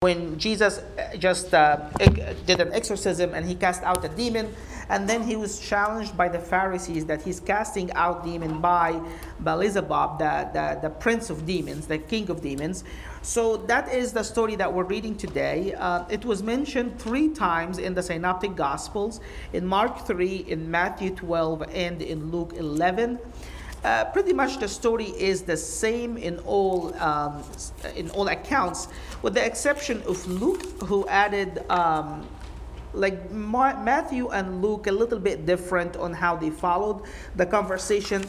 when Jesus just did an exorcism and he cast out a demon, and then he was challenged by the Pharisees that he's casting out demon by Beelzebub, the prince of demons, the king of demons. So that is the story that we're reading today. It was mentioned 3 times in the Synoptic Gospels, in Mark 3, in Matthew 12, and in Luke 11. Pretty much the story is the same in all accounts, with the exception of Luke, who added Matthew and Luke a little bit different on how they followed the conversation.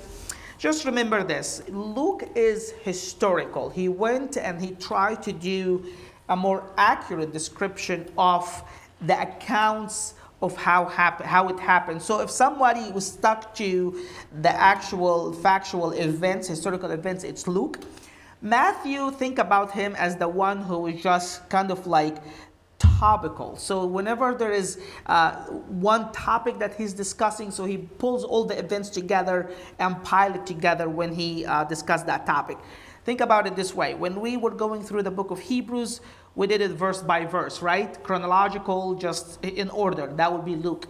Just remember this: Luke is historical. He went and he tried to do a more accurate description of the accounts of how it happened. So if somebody was stuck to the actual factual events, historical events, it's Luke. Matthew, think about him as the one who is just kind of like topical. So whenever there is one topic that he's discussing, so he pulls all the events together and pile it together when he discussed that topic. Think about it this way. When we were going through the book of Hebrews, we did it verse by verse, right? Chronological, just in order. That would be Luke.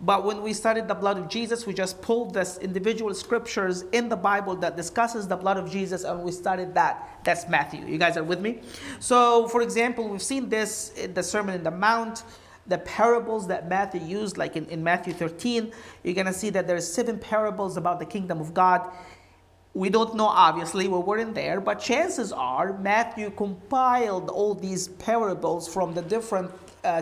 But when we studied the blood of Jesus, we just pulled this individual scriptures in the Bible that discusses the blood of Jesus, and we studied that. That's Matthew. You guys are with me? So, for example, we've seen this in the Sermon on the Mount, the parables that Matthew used, like in Matthew 13. You're going to see that there are 7 parables about the kingdom of God. We don't know, obviously, we weren't there, but chances are Matthew compiled all these parables from the different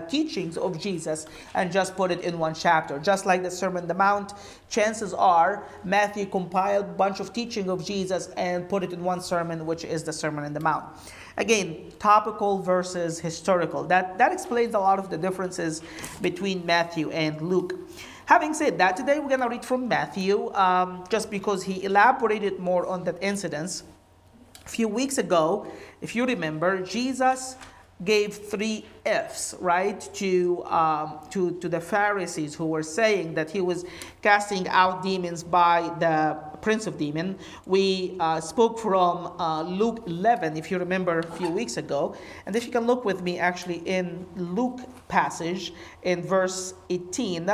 teachings of Jesus and just put it in one chapter. Just like the Sermon on the Mount, chances are Matthew compiled a bunch of teaching of Jesus and put it in one sermon, which is the Sermon on the Mount. Again, topical versus historical. That explains a lot of the differences between Matthew and Luke. Having said that, today we're going to read from Matthew, just because he elaborated more on that incident. A few weeks ago, if you remember, Jesus gave 3 F's, right, to the Pharisees who were saying that he was casting out demons by the prince of demons. We spoke from Luke 11, if you remember, a few weeks ago. And if you can look with me, actually, in Luke passage, in verse 18...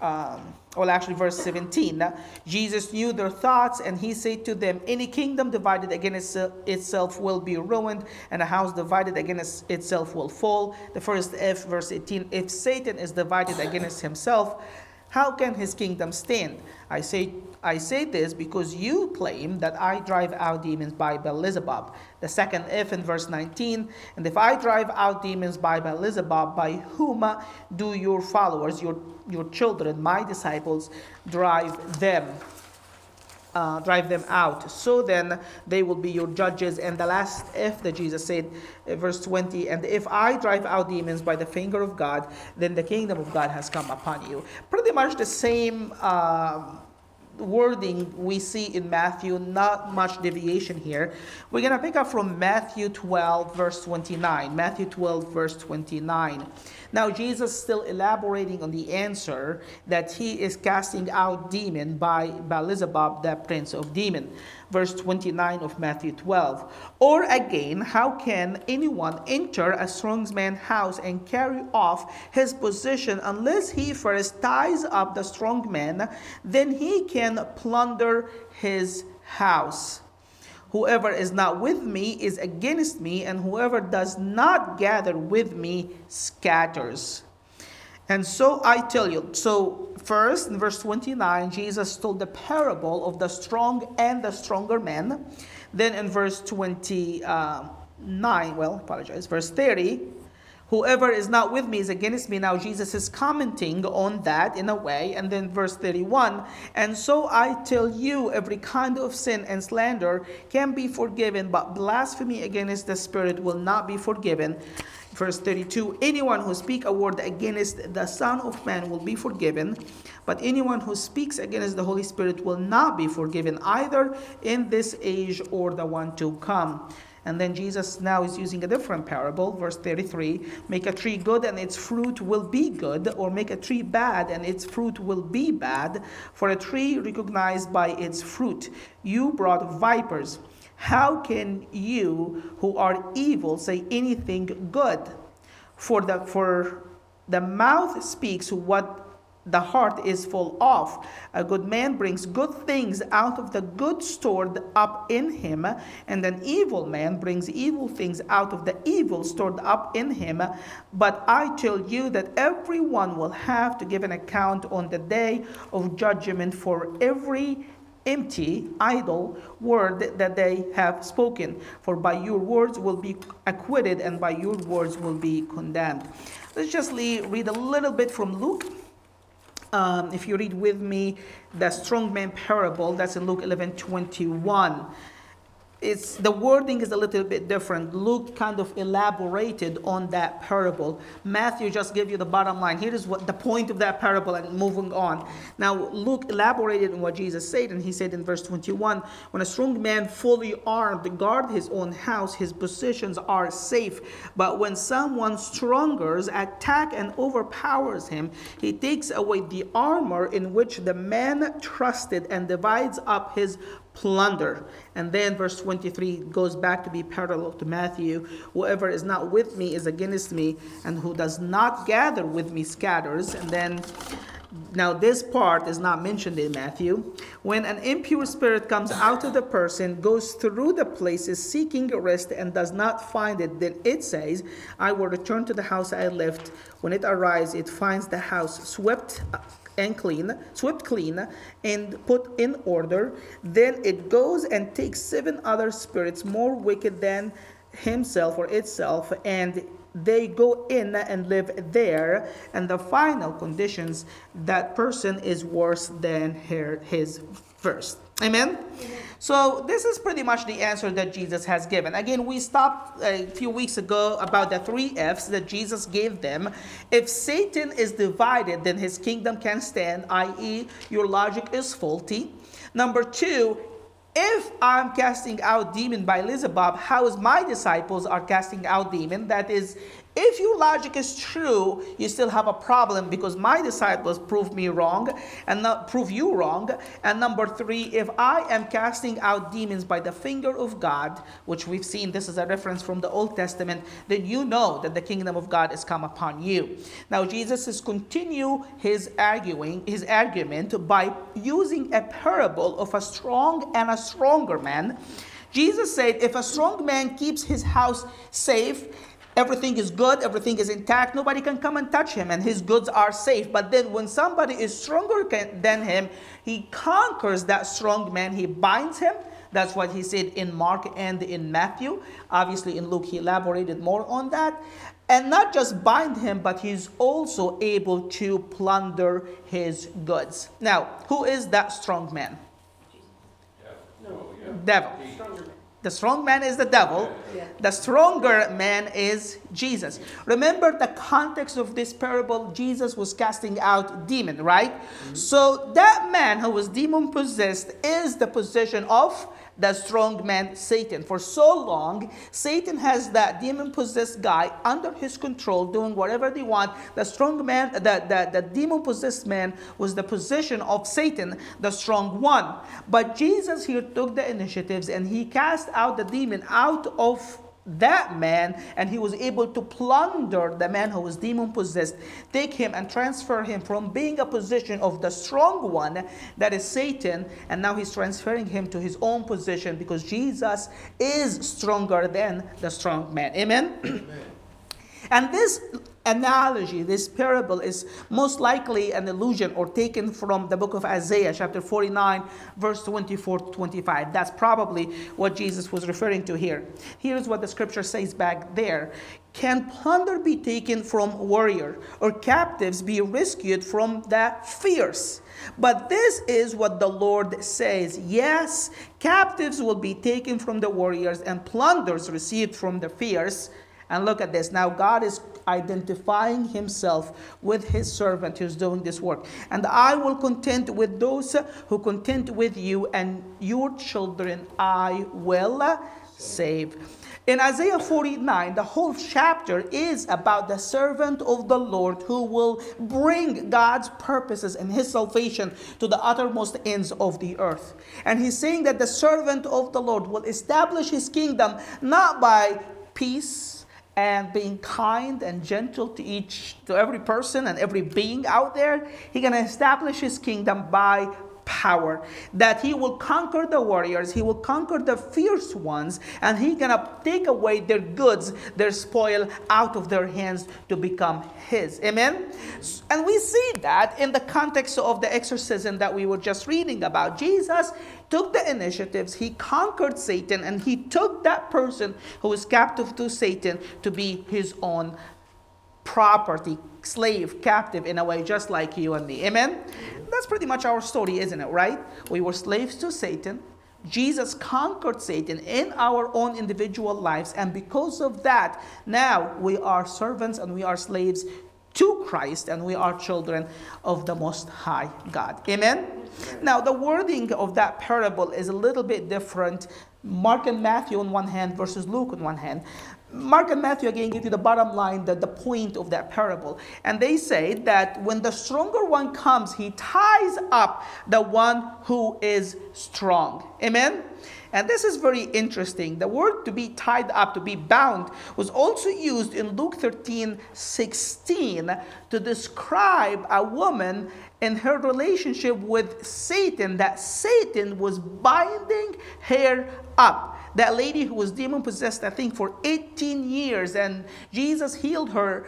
verse 17. Jesus knew their thoughts, and he said to them, any kingdom divided against itself will be ruined, and a house divided against itself will fall. The first F, verse 18, if Satan is divided against himself, how can his kingdom stand? I say this because you claim that I drive out demons by Beelzebub. The second F in verse 19, and if I drive out demons by Beelzebub, by whom do your followers, your children, my disciples, drive them out? So then they will be your judges. And the last F that Jesus said, verse 20, and if I drive out demons by the finger of God, then the kingdom of God has come upon you. Pretty much the same wording we see in Matthew, not much deviation here. We're going to pick up from Matthew 12, verse 29. Matthew 12, verse 29. Now, Jesus still elaborating on the answer that he is casting out demon by Beelzebub, the prince of demon. Verse 29 of Matthew 12. Or again, how can anyone enter a strong man's house and carry off his possession unless he first ties up the strong man? Then he can plunder his house. Whoever is not with me is against me, and whoever does not gather with me scatters. And so I tell you, so first in verse 29, Jesus told the parable of the strong and the stronger man. Then in verse 30, whoever is not with me is against me. Now Jesus is commenting on that in a way. And then verse 31, and so I tell you, every kind of sin and slander can be forgiven, but blasphemy against the Spirit will not be forgiven. Verse 32, anyone who speaks a word against the Son of Man will be forgiven, but anyone who speaks against the Holy Spirit will not be forgiven, either in this age or the one to come. And then Jesus now is using a different parable, verse 33, make a tree good and its fruit will be good, or make a tree bad and its fruit will be bad, for a tree recognized by its fruit. You brought vipers. How can you who are evil say anything good? For the mouth speaks what the heart is full of. A good man brings good things out of the good stored up in him, and an evil man brings evil things out of the evil stored up in him. But I tell you that everyone will have to give an account on the day of judgment for every empty, idle word that they have spoken. For by your words will be acquitted, and by your words will be condemned. Let's just read a little bit from Luke. If you read with me the strongman parable, that's in Luke 11:21. It's, the wording is a little bit different. Luke kind of elaborated on that parable. Matthew just gave you the bottom line. Here is what the point of that parable, and moving on. Now, Luke elaborated on what Jesus said, and he said in verse 21, when a strong man fully armed guards his own house, his possessions are safe. But when someone stronger attacks and overpowers him, he takes away the armor in which the man trusted and divides up his plunder. And then verse 23 goes back to be parallel to Matthew. Whoever is not with me is against me, and who does not gather with me scatters. And then, now this part is not mentioned in Matthew. When an impure spirit comes out of the person, goes through the places seeking rest and does not find it, then it says, I will return to the house I left. When it arrives, it finds the house swept and swept clean and put in order. Then it goes and takes 7 other spirits more wicked than himself or itself, and they go in and live there. And the final conditions, that person is worse than his first. Amen? So this is pretty much the answer that Jesus has given. Again, we stopped a few weeks ago about the 3 F's that Jesus gave them. If Satan is divided, then his kingdom can stand, i.e., your logic is faulty. Number 2, if I'm casting out demon by Beelzebub, how is my disciples are casting out demon? That is, if your logic is true, you still have a problem, because my disciples prove me wrong and not prove you wrong. And number 3, if I am casting out demons by the finger of God, which we've seen, this is a reference from the Old Testament, then you know that the kingdom of God is come upon you. Now Jesus is continue his argument by using a parable of a strong and a stronger man. Jesus said, if a strong man keeps his house safe, everything is good, everything is intact, nobody can come and touch him, and his goods are safe. But then when somebody is stronger than him, he conquers that strong man, he binds him. That's what he said in Mark and in Matthew. Obviously in Luke he elaborated more on that. And not just bind him, but he's also able to plunder his goods. Now, who is that strong man? Devil. The strong man is the devil. Yeah. The stronger man is Jesus. Remember the context of this parable. Jesus was casting out demon, right? Mm-hmm. So that man who was demon possessed is the possession of the strong man, Satan. For so long, Satan has that demon-possessed guy under his control, doing whatever they want. The strong man, the demon-possessed man was the possession of Satan, the strong one. But Jesus here took the initiatives, and he cast out the demon out of that man, and he was able to plunder the man who was demon-possessed, take him and transfer him from being a position of the strong one, that is Satan, and now he's transferring him to his own position, because Jesus is stronger than the strong man. Amen? Amen. And this analogy, this parable, is most likely an allusion or taken from the book of Isaiah, chapter 49, verse 24 to 25. That's probably what Jesus was referring to here. Here's what the scripture says back there. Can plunder be taken from warrior, or captives be rescued from the fierce? But this is what the Lord says. Yes, captives will be taken from the warriors, and plunders received from the fierce. And look at this. Now God is identifying himself with his servant who's doing this work. And I will contend with those who contend with you, and your children I will save. In Isaiah 49, the whole chapter is about the servant of the Lord who will bring God's purposes and his salvation to the uttermost ends of the earth. And he's saying that the servant of the Lord will establish his kingdom not by peace and being kind and gentle to every person and every being out there. He's going to establish his kingdom by power, that he will conquer the warriors, he will conquer the fierce ones, and he gonna take away their goods, their spoil out of their hands to become his. Amen? And we see that in the context of the exorcism that we were just reading about. Jesus took the initiatives, he conquered Satan, and he took that person who is captive to Satan to be his own property, slave, captive in a way, just like you and me. Amen? That's pretty much our story, isn't it, right? We were slaves to Satan. Jesus conquered Satan in our own individual lives, and because of that, now we are servants and we are slaves to Christ, and we are children of the Most High God. Amen? Now, the wording of that parable is a little bit different. Mark and Matthew on one hand versus Luke on one hand. Mark and Matthew again give you the bottom line, the point of that parable. And they say that when the stronger one comes, he ties up the one who is strong. Amen? And this is very interesting. The word to be tied up, to be bound, was also used in Luke 13:16 to describe a woman in her relationship with Satan, that Satan was binding her up. That lady who was demon-possessed, I think, for 18 years, and Jesus healed her,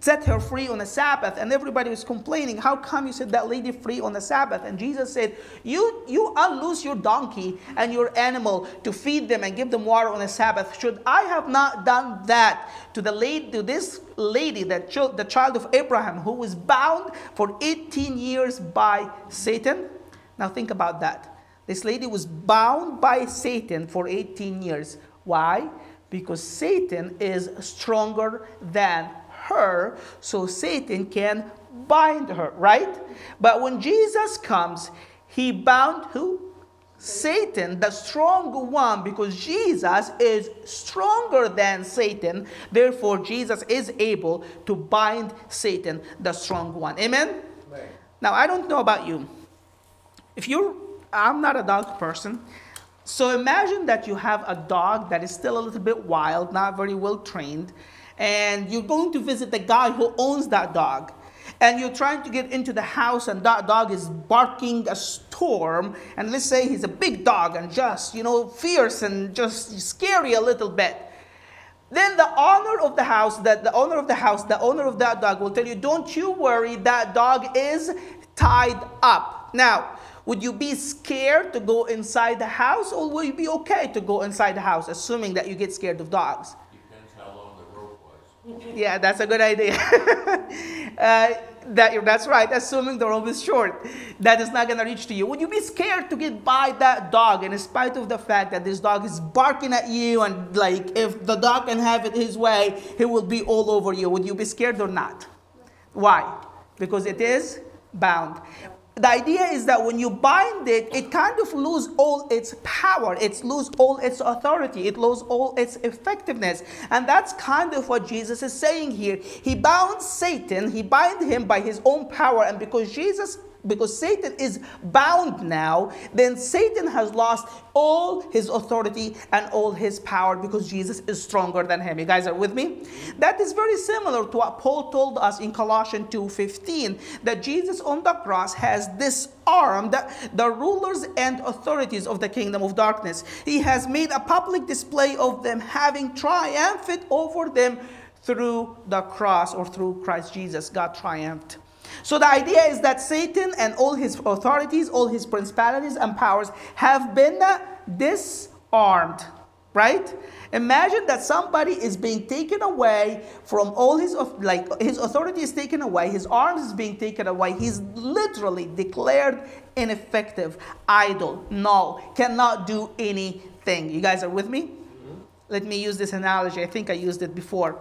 set her free on the Sabbath, and everybody was complaining, how come you set that lady free on the Sabbath? And Jesus said, you unloose your donkey and your animal to feed them and give them water on the Sabbath. Should I have not done that to the lady, to this lady, the child of Abraham, who was bound for 18 years by Satan? Now think about that. This lady was bound by Satan for 18 years. Why? Because Satan is stronger than her, so Satan can bind her, right? But when Jesus comes, he bound who? Satan, the strong one, because Jesus is stronger than Satan. Therefore, Jesus is able to bind Satan, the strong one. Amen? Right. Now, I don't know about you. I'm not a dog person. So imagine that you have a dog that is still a little bit wild, not very well trained, and you're going to visit the guy who owns that dog. And you're trying to get into the house, and that dog is barking a storm. And let's say he's a big dog and just, fierce and just scary a little bit. Then the owner of that dog will tell you, don't you worry, that dog is tied up. Now, would you be scared to go inside the house, or will you be okay to go inside the house, assuming that you get scared of dogs? Depends how long the rope was. Yeah, that's a good idea. That's right, assuming the rope is short. That is not going to reach to you. Would you be scared to get by that dog, in spite of the fact that this dog is barking at you, and like if the dog can have it his way, he will be all over you? Would you be scared or not? Why? Because it is bound. The idea is that when you bind it, it kind of loses all its power. It loses all its authority. It loses all its effectiveness. And that's kind of what Jesus is saying here. He bound Satan. He bound him by his own power. And because Satan is bound now, then Satan has lost all his authority and all his power, because Jesus is stronger than him. You guys are with me? That is very similar to what Paul told us in Colossians 2:15, that Jesus on the cross has disarmed the rulers and authorities of the kingdom of darkness. He has made a public display of them, having triumphed over them through the cross, or through Christ Jesus. God triumphed. So the idea is that Satan and all his authorities, all his principalities and powers have been disarmed, right? Imagine that somebody is being taken away from all his authority is taken away, his arms is being taken away. He's literally declared ineffective, idle, null, cannot do anything. You guys are with me? Mm-hmm. Let me use this analogy. I think I used it before.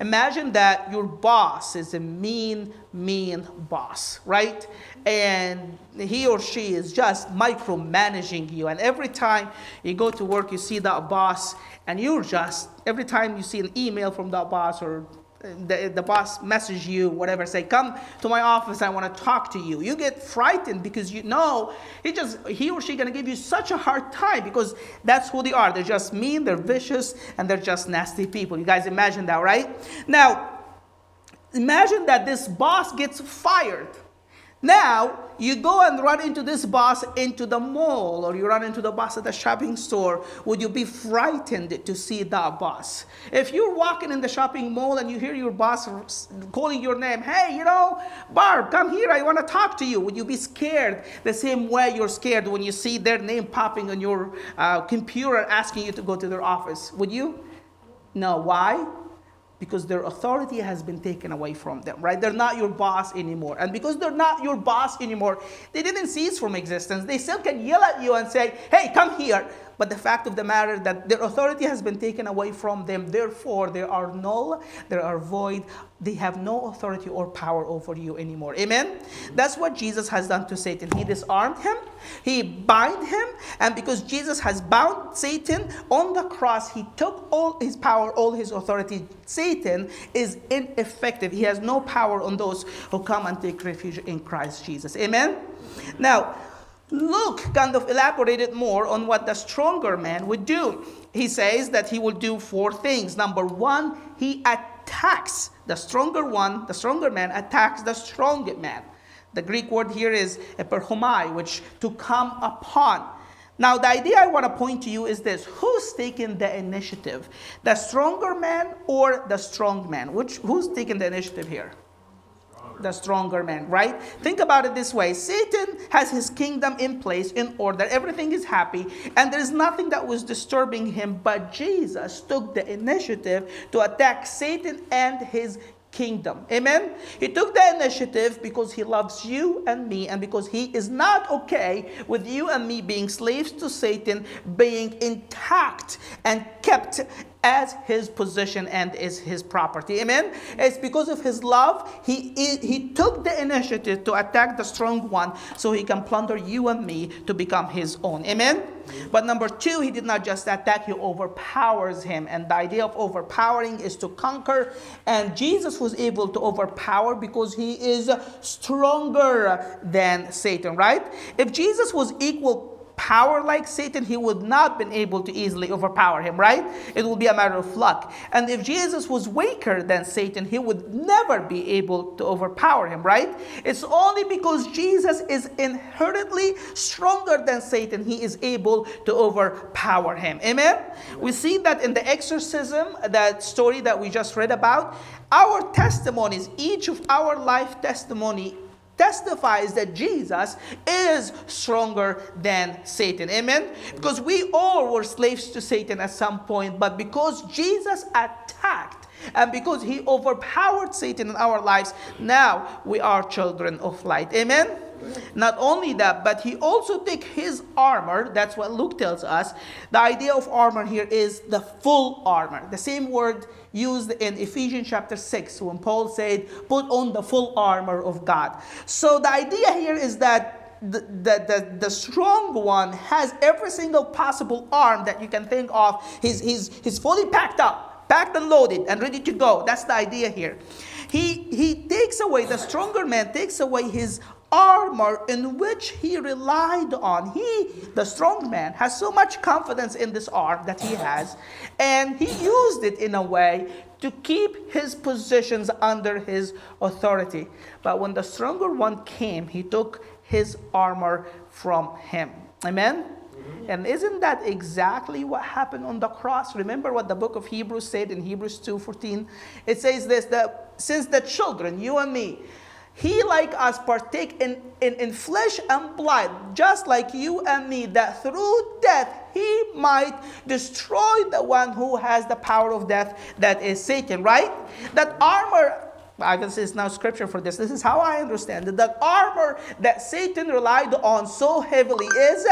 Imagine that your boss is a mean boss, right? And he or she is just micromanaging you. And every time you go to work, you see that boss, and you're just, every time you see an email from that boss or the boss message you, whatever, say, come to my office, I want to talk to you. You get frightened because you know he or she going to give you such a hard time because that's who they are. They're just mean, they're vicious, and they're just nasty people. You guys imagine that, right? Now, imagine that this boss gets fired. Now, you go and run into this boss into the mall, or you run into the boss at the shopping store. Would you be frightened to see that boss? If you're walking in the shopping mall and you hear your boss calling your name, hey, Barb, come here, I want to talk to you. Would you be scared the same way you're scared when you see their name popping on your computer asking you to go to their office? Would you? No. Why? Because their authority has been taken away from them, right? They're not your boss anymore. And because they're not your boss anymore, they didn't cease from existence. They still can yell at you and say, hey, come here. But the fact of the matter that their authority has been taken away from them. Therefore, they are null, they are void. They have no authority or power over you anymore. Amen? That's what Jesus has done to Satan. He disarmed him. He bound him. And because Jesus has bound Satan on the cross, he took all his power, all his authority. Satan is ineffective. He has no power on those who come and take refuge in Christ Jesus. Amen? Now, Luke kind of elaborated more on what the stronger man would do. He says that he will do four things. Number one, he attacks the stronger one. The stronger man attacks the strong man. The Greek word here is eperhomai, which to come upon. Now, the idea I want to point to you is this. Who's taking the initiative? The stronger man or the strong man? Who's taking the initiative here? The stronger man, right? Think about it this way. Satan has his kingdom in place, in order. Everything is happy, and there's nothing that was disturbing him, but Jesus took the initiative to attack Satan and his kingdom. Amen? He took the initiative because he loves you and me, and because he is not okay with you and me being slaves to Satan, being intact and kept as his position and is his property. Amen? It's because of his love, he took the initiative to attack the strong one so he can plunder you and me to become his own. Amen? But number two, he did not just attack, he overpowers him. And the idea of overpowering is to conquer. And Jesus was able to overpower because he is stronger than Satan, right? If Jesus was equal power like Satan, he would not have been able to easily overpower him, right? It will be a matter of luck. And if Jesus was weaker than Satan, he would never be able to overpower him, right? It's only because Jesus is inherently stronger than Satan, he is able to overpower him. Amen? We see that in the exorcism, that story that we just read about, our testimonies, each of our life testimony testifies that Jesus is stronger than Satan. Amen? Because we all were slaves to Satan at some point, but because Jesus attacked and because he overpowered Satan in our lives, now we are children of light. Amen? Not only that, but he also took his armor. That's what Luke tells us. The idea of armor here is the full armor. The same word used in Ephesians chapter 6 when Paul said, put on the full armor of God. So the idea here is that the strong one has every single possible arm that you can think of. He's fully packed up, packed and loaded and ready to go. That's the idea here. He takes away, the stronger man takes away his armor in which he relied on. The strong man has so much confidence in this arm that he has, and he used it in a way to keep his positions under his authority. But when the stronger one came, he took his armor from him. Amen? And isn't that exactly what happened on the cross? Remember what the book of Hebrews said in Hebrews 2:14? It says this, that since the children, you and me, he, like us, partake in flesh and blood, just like you and me, that through death he might destroy the one who has the power of death, that is Satan, right? That armor, I guess it's now scripture for this. This is how I understand it. That armor that Satan relied on so heavily is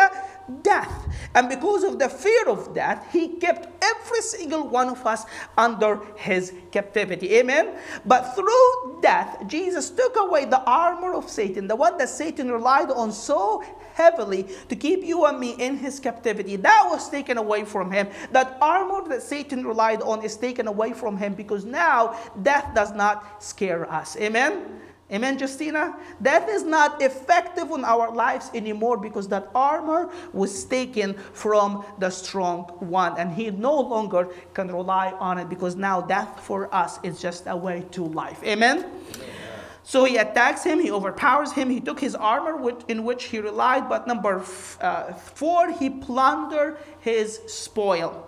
death. And because of the fear of death, he kept every single one of us under his captivity. Amen? But through death, Jesus took away the armor of Satan, the one that Satan relied on so heavily to keep you and me in his captivity. That was taken away from him. That armor that Satan relied on is taken away from him, because now death does not scare us. Amen? Amen, Justina? Death is not effective on our lives anymore, because that armor was taken from the strong one, and he no longer can rely on it, because now death for us is just a way to life. Amen? Amen. So he attacks him, he overpowers him, he took his armor in which he relied. But number four, he plundered his spoil.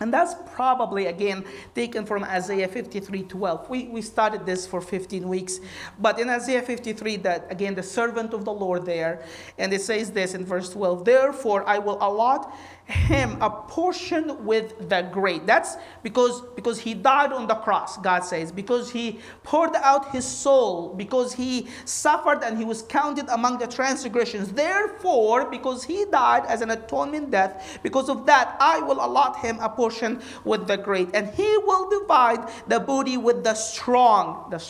And that's probably, again, taken from Isaiah 53:12. We studied this for 15 weeks. But in Isaiah 53, that again, the servant of the Lord there, and it says this in verse 12, therefore I will allot him a portion with the great. That's because he died on the cross, God says, because he poured out his soul, because he suffered and he was counted among the transgressions. Therefore, because he died as an atonement death, because of that, I will allot him a portion with the great, and he will divide the booty with the strong, the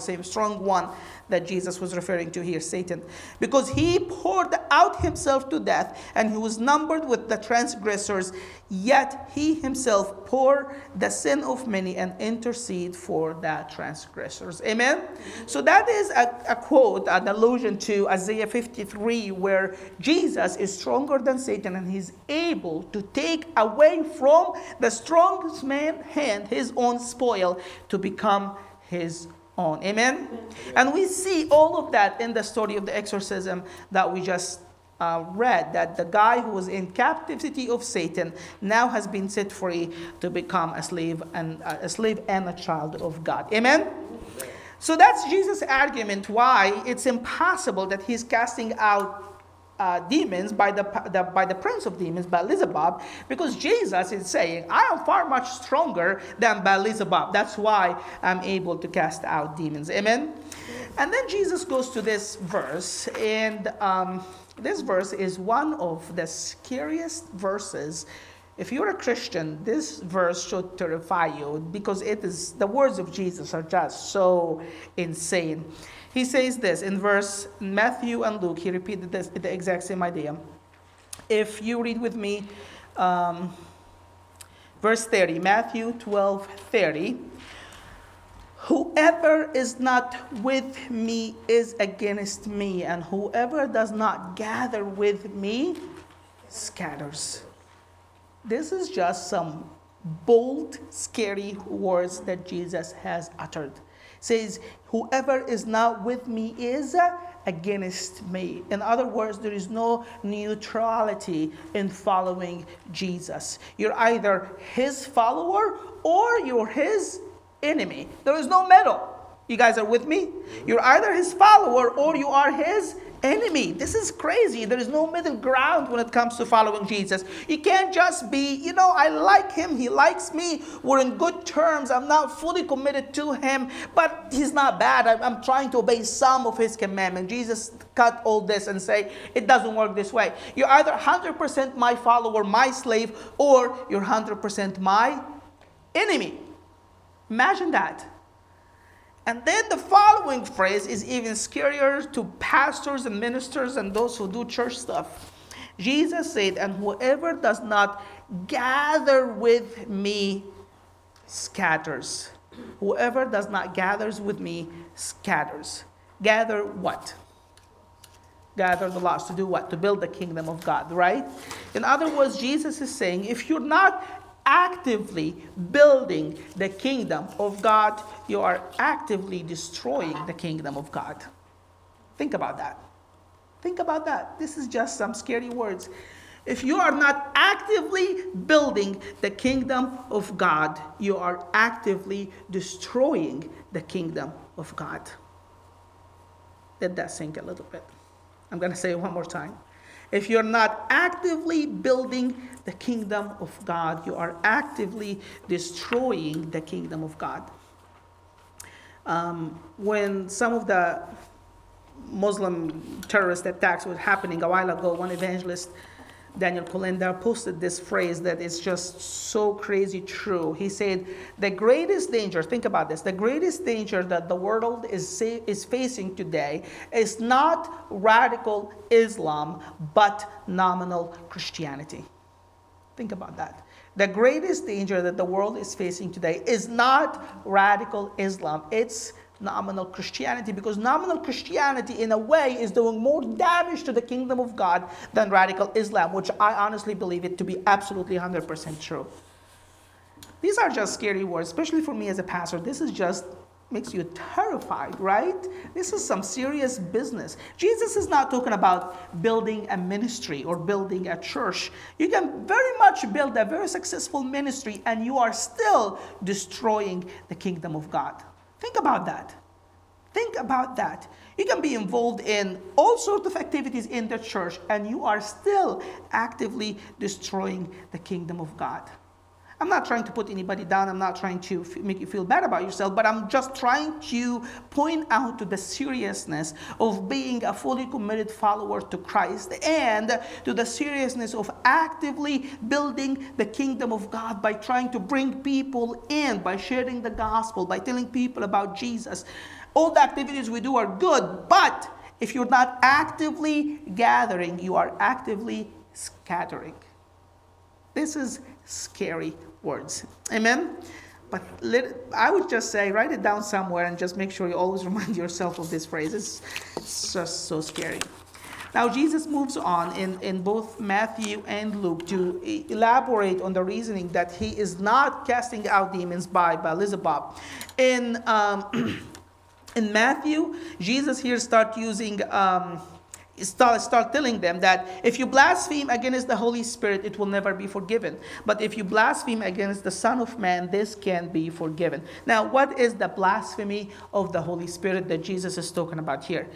same strong one that Jesus was referring to here, Satan, because he poured out himself to death, and he was numbered with the transgressors, yet he himself bore the sin of many and intercede for the transgressors. Amen? So that is a quote, an allusion to Isaiah 53, where Jesus is stronger than Satan, and he's able to take away from the strongest man's hand his own spoil to become his own. Amen? And we see all of that in the story of the exorcism that we just read, that the guy who was in captivity of Satan now has been set free to become a slave and a child of God. Amen? So that's Jesus' argument why it's impossible that he's casting out demons by the prince of demons, Beelzebub, because Jesus is saying, I am far much stronger than Beelzebub. That's why I'm able to cast out demons. Amen? And then Jesus goes to this verse, and this verse is one of the scariest verses. If you're a Christian, this verse should terrify you, because it is, the words of Jesus are just so insane. He says this in verse Matthew and Luke. He repeated this, the exact same idea. If you read with me, verse 30, Matthew 12:30. Whoever is not with me is against me, and whoever does not gather with me scatters. This is just some bold, scary words that Jesus has uttered. Says, whoever is not with me is against me. In other words, there is no neutrality in following Jesus. You're either his follower or you're his enemy. There is no middle. You guys are with me? You're either his follower or you are his enemy. This is crazy. There is no middle ground when it comes to following Jesus. You can't just be, I like him, he likes me, we're in good terms, I'm not fully committed to him, but he's not bad, I'm trying to obey some of his commandments. Jesus cut all this and say, it doesn't work this way. You're either 100% my follower, my slave, or you're 100% my enemy. Imagine that. And then the following phrase is even scarier to pastors and ministers and those who do church stuff. Jesus said, and whoever does not gather with me scatters. Whoever does not gather with me scatters. Gather what? Gather the lost. To do what? To build the kingdom of God, right? In other words, Jesus is saying, if you're not actively building the kingdom of God, you are actively destroying the kingdom of God. Think about that. Think about that. This is just some scary words. If you are not actively building the kingdom of God, you are actively destroying the kingdom of God. Let that sink a little bit. I'm going to say it one more time. If you're not actively building the kingdom of God, you are actively destroying the kingdom of God. When some of the Muslim terrorist attacks were happening a while ago, one evangelist Daniel Kolenda posted this phrase that is just so crazy true. He said, the greatest danger, think about this, the greatest danger that the world is facing today is not radical Islam, but nominal Christianity. Think about that. The greatest danger that the world is facing today is not radical Islam. It's nominal Christianity, because nominal Christianity in a way is doing more damage to the kingdom of God than radical Islam, which I honestly believe it to be absolutely 100% true. These are just scary words, especially for me as a pastor. This is just makes you terrified, right? This is some serious business. Jesus is not talking about building a ministry or building a church. You can very much build a very successful ministry and you are still destroying the kingdom of God. Think about that. Think about that. You can be involved in all sorts of activities in the church and you are still actively destroying the kingdom of God. I'm not trying to put anybody down. I'm not trying to make you feel bad about yourself, but I'm just trying to point out to the seriousness of being a fully committed follower to Christ and to the seriousness of actively building the kingdom of God by trying to bring people in, by sharing the gospel, by telling people about Jesus. All the activities we do are good, but if you're not actively gathering, you are actively scattering. This is scary words. Amen? But I would just say, write it down somewhere and just make sure you always remind yourself of this phrase. It's just so scary. Now, Jesus moves on in both Matthew and Luke to elaborate on the reasoning that he is not casting out demons by Beelzebub. In Matthew, Jesus here starts using... Start telling them that if you blaspheme against the Holy Spirit, it will never be forgiven. But if you blaspheme against the Son of Man, this can be forgiven. Now, what is the blasphemy of the Holy Spirit that Jesus is talking about here?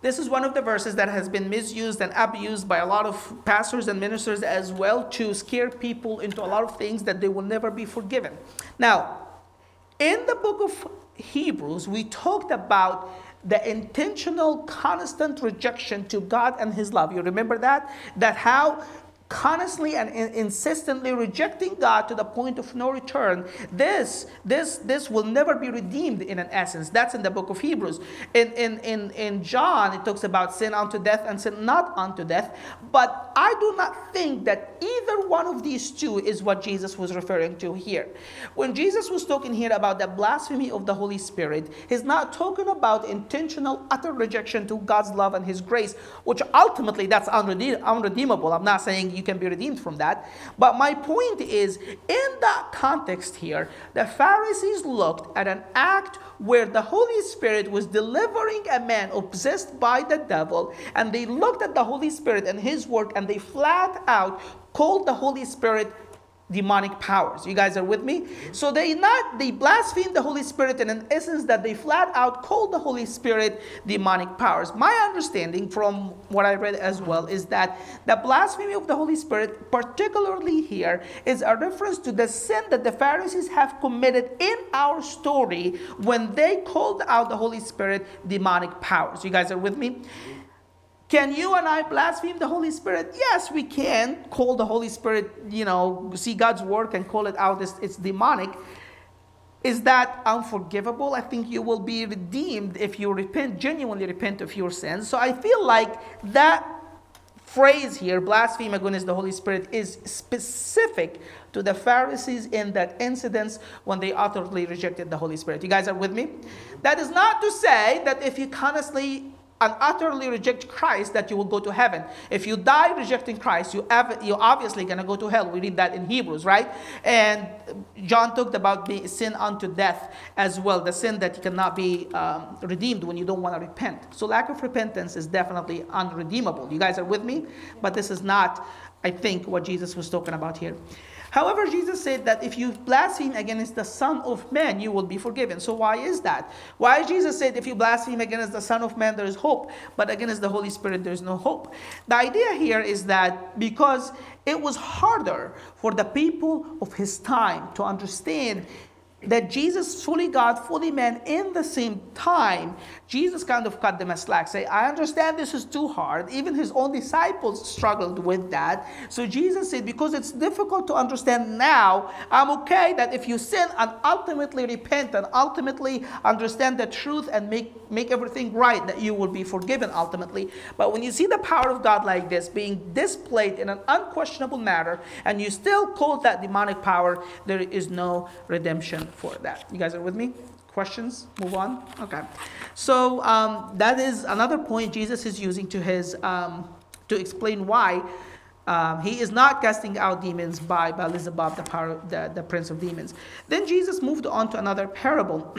This is one of the verses that has been misused and abused by a lot of pastors and ministers as well to scare people into a lot of things that they will never be forgiven. Now, in the book of Hebrews, we talked about the intentional, constant rejection to God and His love. You remember that? That how constantly and insistently rejecting God to the point of no return, this will never be redeemed in an essence. That's in the book of Hebrews. In John, it talks about sin unto death and sin not unto death. But I do not think that either one of these two is what Jesus was referring to here. When Jesus was talking here about the blasphemy of the Holy Spirit, he's not talking about intentional, utter rejection to God's love and His grace, which ultimately that's unredeemable. I'm not saying you can be redeemed from that. But my point is, in that context here, the Pharisees looked at an act where the Holy Spirit was delivering a man obsessed by the devil, and they looked at the Holy Spirit and His work, and they flat out called the Holy Spirit demonic powers. You guys are with me? So they blasphemed the Holy Spirit in an essence that they flat out called the Holy Spirit demonic powers. My understanding from what I read as well is that the blasphemy of the Holy Spirit, particularly here, is a reference to the sin that the Pharisees have committed in our story when they called out the Holy Spirit demonic powers. You guys are with me? Can you and I blaspheme the Holy Spirit? Yes, we can call the Holy Spirit, see God's work and call it out as it's demonic. Is that unforgivable? I think you will be redeemed if you genuinely repent of your sins. So I feel like that phrase here, blaspheme against the Holy Spirit, is specific to the Pharisees in that incident when they utterly rejected the Holy Spirit. You guys are with me? That is not to say that if you honestly and utterly reject Christ, that you will go to heaven. If you die rejecting Christ, you're obviously going to go to hell. We read that in Hebrews, right? And John talked about the sin unto death as well, the sin that cannot be redeemed when you don't want to repent. So lack of repentance is definitely unredeemable. You guys are with me? But this is not, I think, what Jesus was talking about here. However, Jesus said that if you blaspheme against the Son of Man, you will be forgiven. So why is that? Why Jesus said if you blaspheme against the Son of Man, there is hope, but against the Holy Spirit, there is no hope. The idea here is that because it was harder for the people of his time to understand that Jesus, fully God, fully man, in the same time, Jesus kind of cut them a slack, say, I understand this is too hard. Even his own disciples struggled with that. So Jesus said, because it's difficult to understand now, I'm okay that if you sin and ultimately repent and ultimately understand the truth and make everything right, that you will be forgiven ultimately. But when you see the power of God like this being displayed in an unquestionable manner, and you still call that demonic power, there is no redemption for that. You guys are with me? Questions? Move on? Okay. So that is another point Jesus is using to explain why he is not casting out demons by Beelzebub, the prince of demons. Then Jesus moved on to another parable.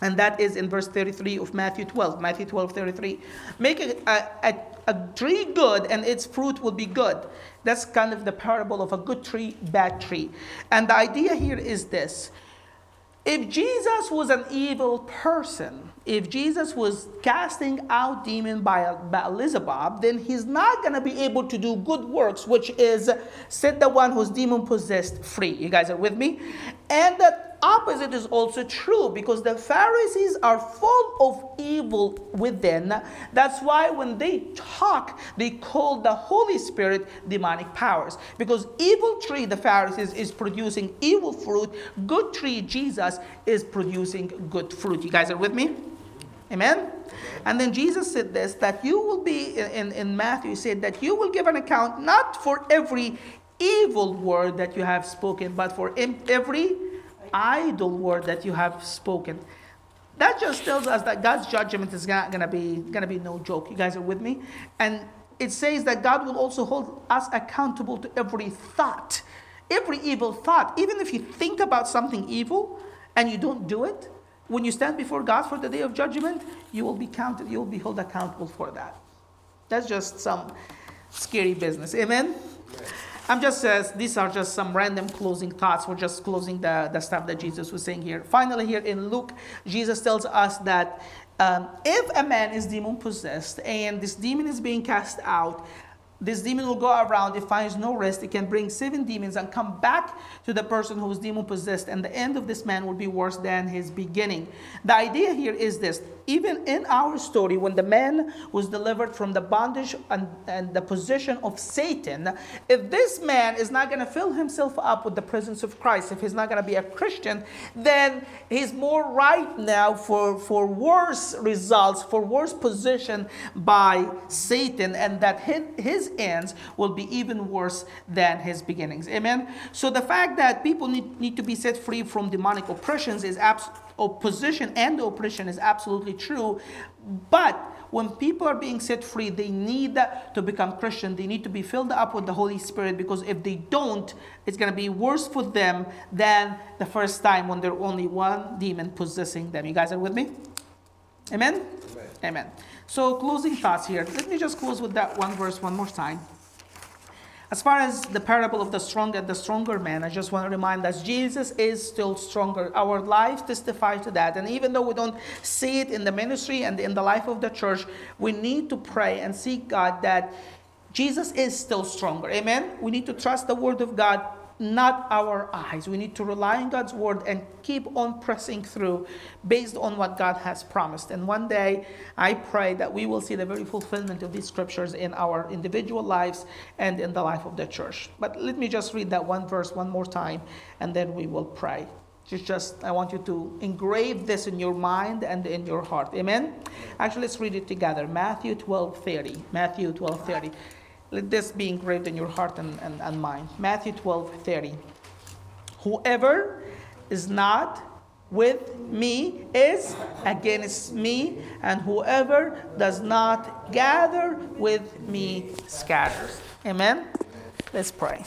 And that is in verse 33 of Matthew 12. Matthew 12, 33. Make a tree good and its fruit will be good. That's kind of the parable of a good tree, bad tree. And the idea here is this. If Jesus was an evil person, if Jesus was casting out demons by Beelzebub, then he's not going to be able to do good works, which is set the one who's demon-possessed free. You guys are with me? And that opposite is also true, because the Pharisees are full of evil within. That's why when they talk, they call the Holy Spirit demonic powers. Because evil tree, the Pharisees, is producing evil fruit. Good tree, Jesus, is producing good fruit. You guys are with me? Amen? And then Jesus said this, that you will be, in Matthew, he said that you will give an account not for every evil word that you have spoken, but for every idle word that you have spoken. That just tells us that God's judgment is not gonna be no joke. You guys are with me? And it says that God will also hold us accountable to every thought, every evil thought. Even if you think about something evil and you don't do it, when you stand before God for the day of judgment, you will be counted, you will be held accountable for that. That's just some scary business. Amen? Yes. These are just some random closing thoughts. We're just closing the stuff that Jesus was saying here. Finally, here in Luke, Jesus tells us that if a man is demon-possessed and this demon is being cast out, this demon will go around, it finds no rest, it can bring 7 demons and come back to the person who is demon-possessed, and the end of this man will be worse than his beginning. The idea here is this, even in our story, when the man was delivered from the bondage and the possession of Satan, if this man is not going to fill himself up with the presence of Christ, if he's not going to be a Christian, then he's more ripe now for worse results, for worse position by Satan, and that his ends will be even worse than his beginnings. Amen? So the fact that people need to be set free from demonic oppressions is opposition and oppression is absolutely true. But when people are being set free, they need to become Christian. They need to be filled up with the Holy Spirit, because if they don't, it's going to be worse for them than the first time when there only one demon possessing them. You guys are with me? Amen? Amen. Amen. So closing thoughts here. Let me just close with that one verse one more time. As far as the parable of the strong and the stronger man, I just want to remind us, Jesus is still stronger. Our life testifies to that. And even though we don't see it in the ministry and in the life of the church, we need to pray and seek God that Jesus is still stronger. Amen? We need to trust the word of God, not our eyes. We need to rely on God's word and keep on pressing through based on what God has promised. And one day, I pray that we will see the very fulfillment of these scriptures in our individual lives and in the life of the church. But let me just read that one verse one more time, and then we will pray. I want you to engrave this in your mind and in your heart. Amen? Actually, let's read it together. Matthew 12:30. Matthew 12:30. Let this be engraved in your heart and mind. Matthew 12:30. Whoever is not with me is against me, and whoever does not gather with me scatters. Amen? Let's pray.